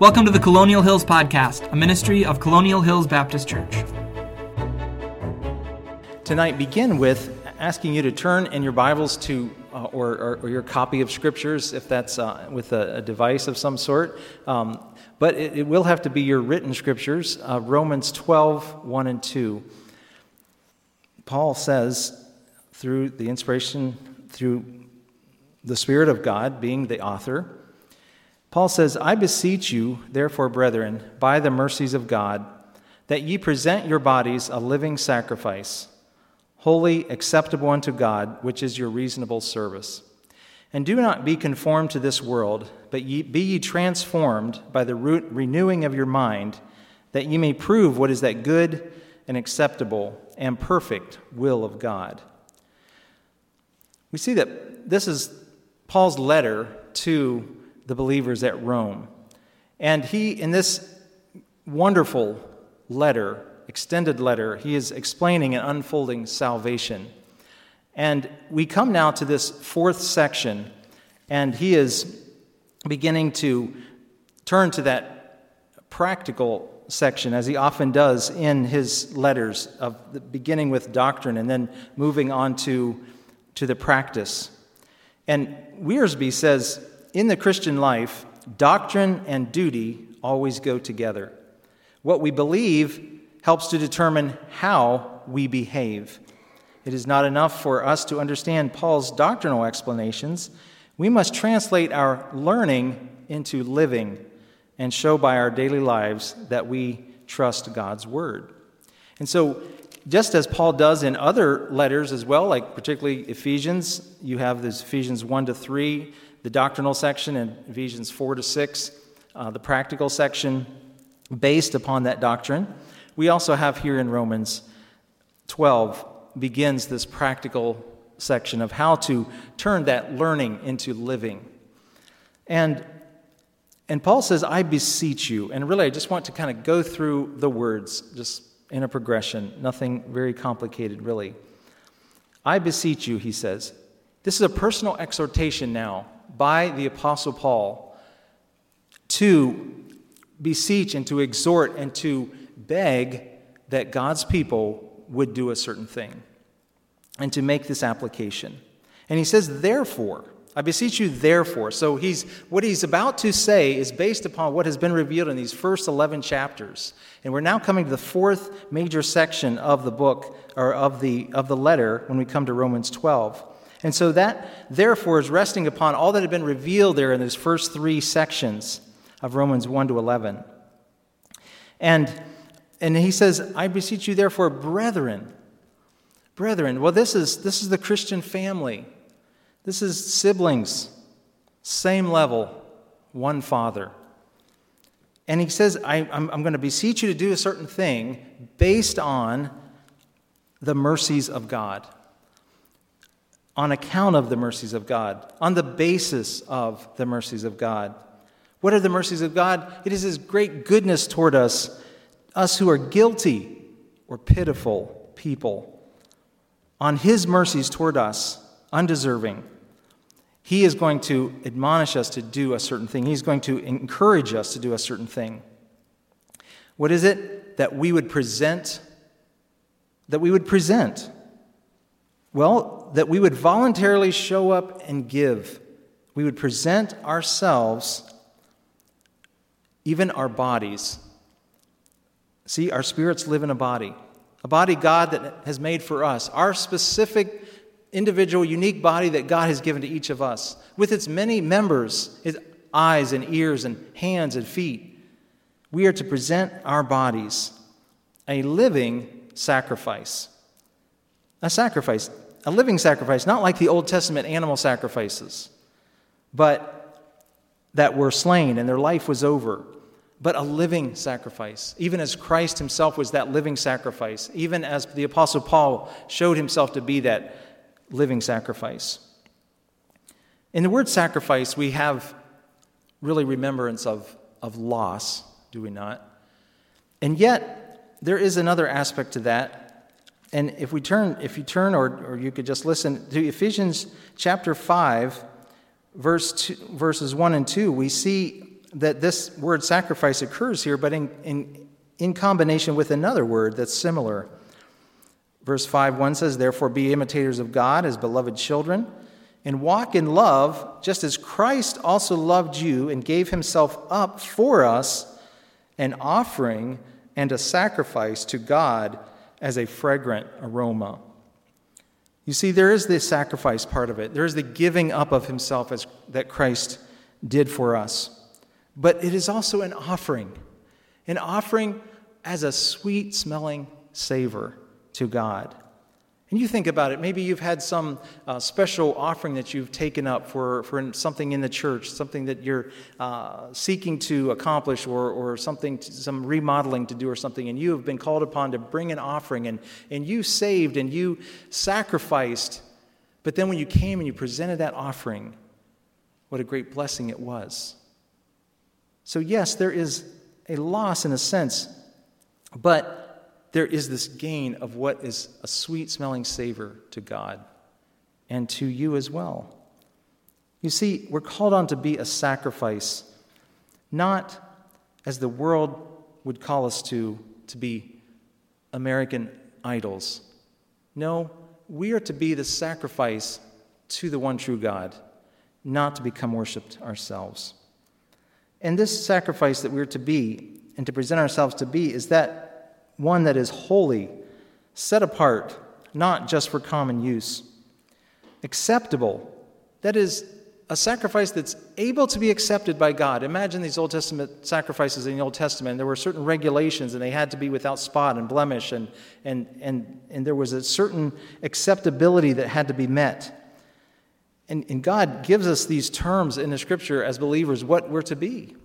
Welcome to the Colonial Hills Podcast, a ministry of Colonial Hills Baptist Church. Tonight, begin with asking you to turn in your Bibles to or your copy of Scriptures, if that's with a device of some sort. But it will have to be your written Scriptures, Romans 12, 1 and 2. Paul says, through the inspiration, through the Spirit of God being the author, Paul says, I beseech you, therefore, brethren, by the mercies of God, that ye present your bodies a living sacrifice, holy, acceptable unto God, which is your reasonable service. And do not be conformed to this world, but be ye transformed by the renewing of your mind, that ye may prove what is that good and acceptable and perfect will of God. We see that this is Paul's letter to the believers at Rome. And he, in this wonderful letter, extended letter, he is explaining and unfolding salvation. And we come now to this fourth section, and he is beginning to turn to that practical section, as he often does in his letters, of the beginning with doctrine and then moving on to the practice. And Wearsby says, in the Christian life, doctrine and duty always go together. What we believe helps to determine how we behave. It is not enough for us to understand Paul's doctrinal explanations. We must translate our learning into living and show by our daily lives that we trust God's word. And so, just as Paul does in other letters as well, like particularly Ephesians, you have this Ephesians 1 to 3, the doctrinal section, and Ephesians 4 to 6, the practical section based upon that doctrine. We also have here in Romans 12 begins this practical section of how to turn that learning into living. And Paul says, I beseech you. And really, I just want to kind of go through the words, just in a progression, nothing very complicated, really. I beseech you, he says. This is a personal exhortation now by the Apostle Paul to beseech and to exhort and to beg that God's people would do a certain thing and to make this application. And he says, therefore, I beseech you, therefore. So what he's about to say is based upon what has been revealed in these first 11 chapters. And we're now coming to the fourth major section of the book, or of the letter, when we come to Romans 12. And so that, therefore, is resting upon all that had been revealed there in those first three sections of Romans 1 to 11. And he says, I beseech you, therefore, brethren. Brethren, well, this is the Christian family. This is siblings, same level, one father. And he says, I'm going to beseech you to do a certain thing based on the mercies of God. On account of the mercies of God, on the basis of the mercies of God. What are the mercies of God? It is His great goodness toward us who are guilty or pitiful people. On His mercies toward us, undeserving, He is going to admonish us to do a certain thing. He's going to encourage us to do a certain thing. What is it that we would present? Well, that we would voluntarily show up and give. We would present ourselves, even our bodies. See, our spirits live in a body God that has made for us, our specific, individual, unique body that God has given to each of us, with its many members, its eyes and ears and hands and feet. We are to present our bodies a living sacrifice. A living sacrifice, not like the Old Testament animal sacrifices, but that were slain and their life was over, but a living sacrifice, even as Christ himself was that living sacrifice, even as the Apostle Paul showed himself to be that living sacrifice. In the word sacrifice, we have really remembrance of loss, do we not? And yet, there is another aspect to that. And if you turn, or you could just listen to Ephesians chapter 5, verses 1 and 2, we see that this word sacrifice occurs here, but in combination with another word that's similar. Verse 5:1 says, "Therefore be imitators of God as beloved children, and walk in love, just as Christ also loved you and gave himself up for us, an offering and a sacrifice to God as a fragrant aroma." You see, there is the sacrifice part of it. There is the giving up of himself as that Christ did for us. But it is also an offering as a sweet-smelling savor to God. And you think about it. Maybe you've had some special offering that you've taken up for something in the church, something that you're seeking to accomplish, or something, some remodeling to do or something, and you have been called upon to bring an offering, and you saved and you sacrificed. But then when you came and you presented that offering, what a great blessing it was. So yes, there is a loss in a sense, but there is this gain of what is a sweet-smelling savor to God and to you as well. You see, we're called on to be a sacrifice, not as the world would call us to be American idols. No, we are to be the sacrifice to the one true God, not to become worshipped ourselves. And this sacrifice that we're to be and to present ourselves to be is that one that is holy, set apart, not just for common use. Acceptable, that is a sacrifice that's able to be accepted by God. Imagine these Old Testament sacrifices in the Old Testament. There were certain regulations, and they had to be without spot and blemish, and there was a certain acceptability that had to be met. And God gives us these terms in the Scripture as believers, what we're to be,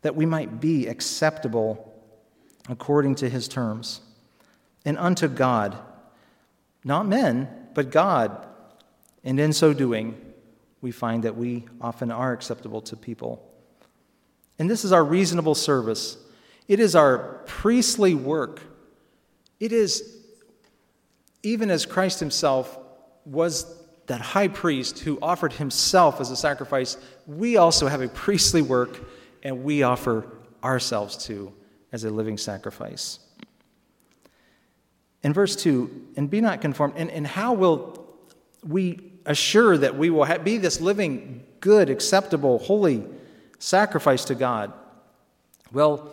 that we might be acceptable according to his terms, and unto God, not men, but God. And in so doing, we find that we often are acceptable to people. And this is our reasonable service. It is our priestly work. It is, even as Christ himself was that high priest who offered himself as a sacrifice, we also have a priestly work, and we offer ourselves to as a living sacrifice. In verse 2, and be not conformed, and how will we assure that we will be this living, good, acceptable, holy sacrifice to God? Well,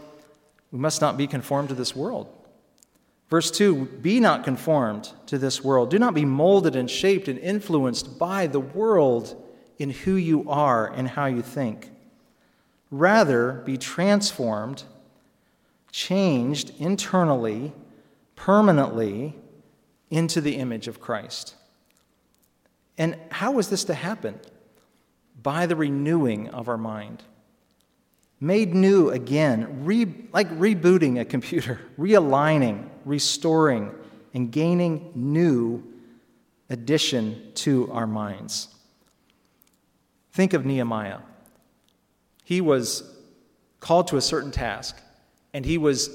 we must not be conformed to this world. Verse 2, be not conformed to this world. Do not be molded and shaped and influenced by the world in who you are and how you think. Rather, be transformed, changed internally, permanently, into the image of Christ. And how is this to happen? By the renewing of our mind. Made new again, like rebooting a computer, realigning, restoring, and gaining new addition to our minds. Think of Nehemiah. He was called to a certain task, and he was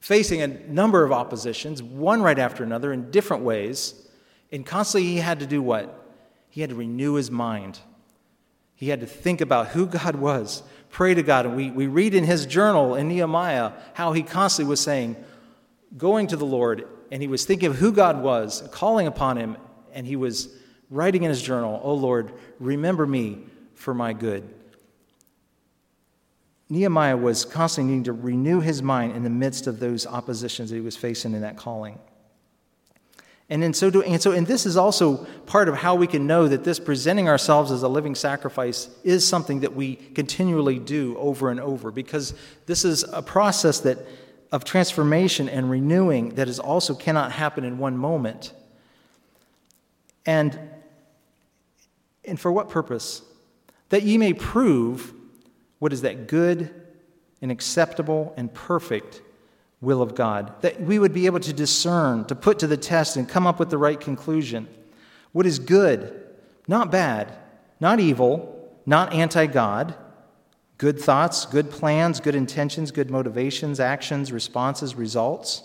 facing a number of oppositions, one right after another, in different ways. And constantly he had to do what? He had to renew his mind. He had to think about who God was, pray to God. And we read in his journal in Nehemiah how he constantly was saying, going to the Lord, and he was thinking of who God was, calling upon him, and he was writing in his journal, "O Lord, remember me for my good." Nehemiah was constantly needing to renew his mind in the midst of those oppositions that he was facing in that calling. And in so doing, and this is also part of how we can know that this presenting ourselves as a living sacrifice is something that we continually do over and over, because this is a process that of transformation and renewing that is also cannot happen in one moment. And for what purpose? That ye may prove what is that good and acceptable and perfect will of God? That we would be able to discern, to put to the test and come up with the right conclusion. What is good, not bad, not evil, not anti-God, good thoughts, good plans, good intentions, good motivations, actions, responses, results.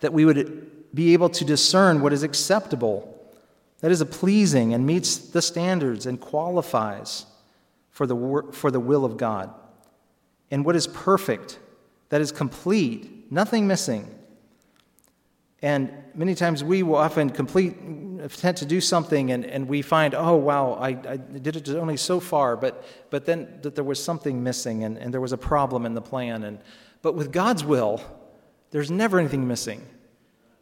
That we would be able to discern what is acceptable, that is a pleasing and meets the standards and qualifies for the will of God. And what is perfect, that is complete, nothing missing. And many times we will often attempt to do something and we find, oh, wow, I did it only so far, but then that there was something missing and there was a problem in the plan. But with God's will, there's never anything missing.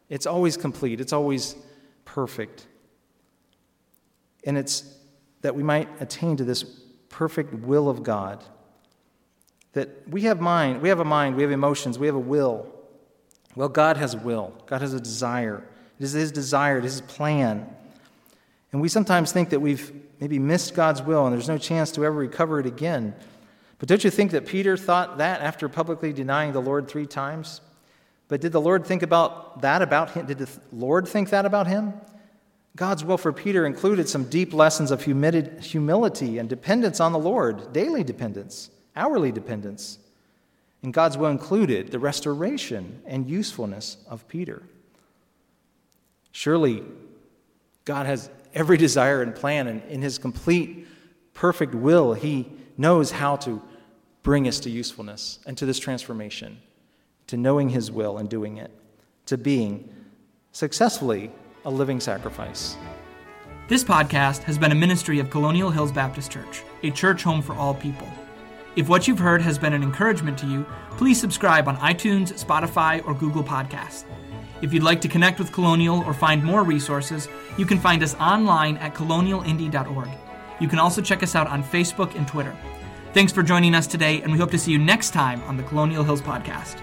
It's always complete. It's always perfect. And it's that we might attain to this perfect will of God. That we have a mind, we have emotions, we have a will. Well, God has a will. God has a desire. It is His desire, it is His plan. And we sometimes think that we've maybe missed God's will and there's no chance to ever recover it again. But don't you think that Peter thought that after publicly denying the Lord 3 times? But did the Lord think about him? Did the Lord think that about him? God's will for Peter included some deep lessons of humility and dependence on the Lord, daily dependence, hourly dependence. And God's will included the restoration and usefulness of Peter. Surely, God has every desire and plan, and in His complete, perfect will, He knows how to bring us to usefulness and to this transformation, to knowing His will and doing it, to being successfully a living sacrifice. This podcast has been a ministry of Colonial Hills Baptist Church, a church home for all people. If what you've heard has been an encouragement to you, please subscribe on iTunes, Spotify, or Google Podcasts. If you'd like to connect with Colonial or find more resources, you can find us online at colonialindy.org. You can also check us out on Facebook and Twitter. Thanks for joining us today, and we hope to see you next time on the Colonial Hills Podcast.